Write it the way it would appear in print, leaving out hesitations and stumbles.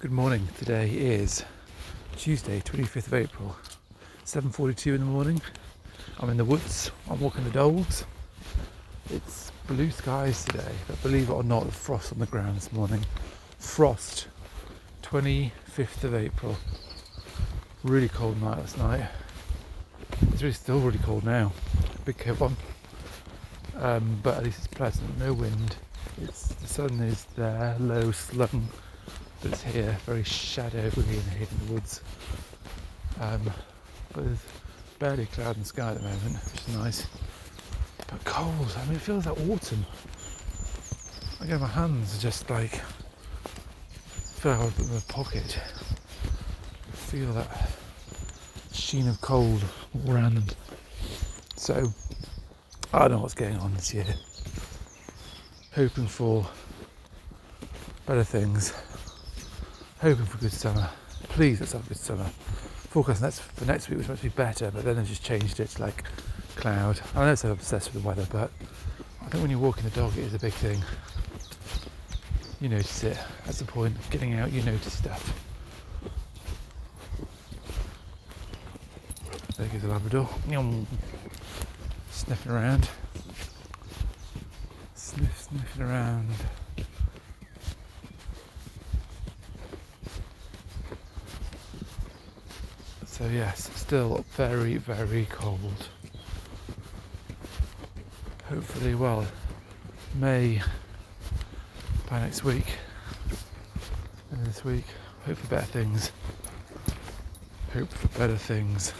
Good morning. Today is Tuesday, 25th of April, 7:42 in the morning. I'm in the woods. I'm walking the dogs. It's blue skies today, but believe it or not, the frost on the ground this morning. Frost, 25th of April. Really cold night last night. It's really still really cold now. Big kick on, but at least it's pleasant. No wind. The sun is there, low, slung. But it's here, very shadowy and hidden in the woods. But there's barely a cloud in the sky at the moment, which is nice. But cold, I mean, it feels like autumn. Again, my hands are just like, feel like I've put them in my pocket. I feel that sheen of cold all around them. So, I don't know what's going on this year. Hoping for better things. Hoping for a good summer. Please, let's have a good summer. Forecast for next week, which must be better, but then they've just changed it to like cloud. I know it's so obsessed with the weather, but I think when you're walking the dog, it is a big thing. You notice it. That's the point. Getting out, you notice stuff. There goes the Labrador. Sniffing around. Sniffing around. So yes, still very, very cold. Hopefully, well, May by next week and this week, hope for better things.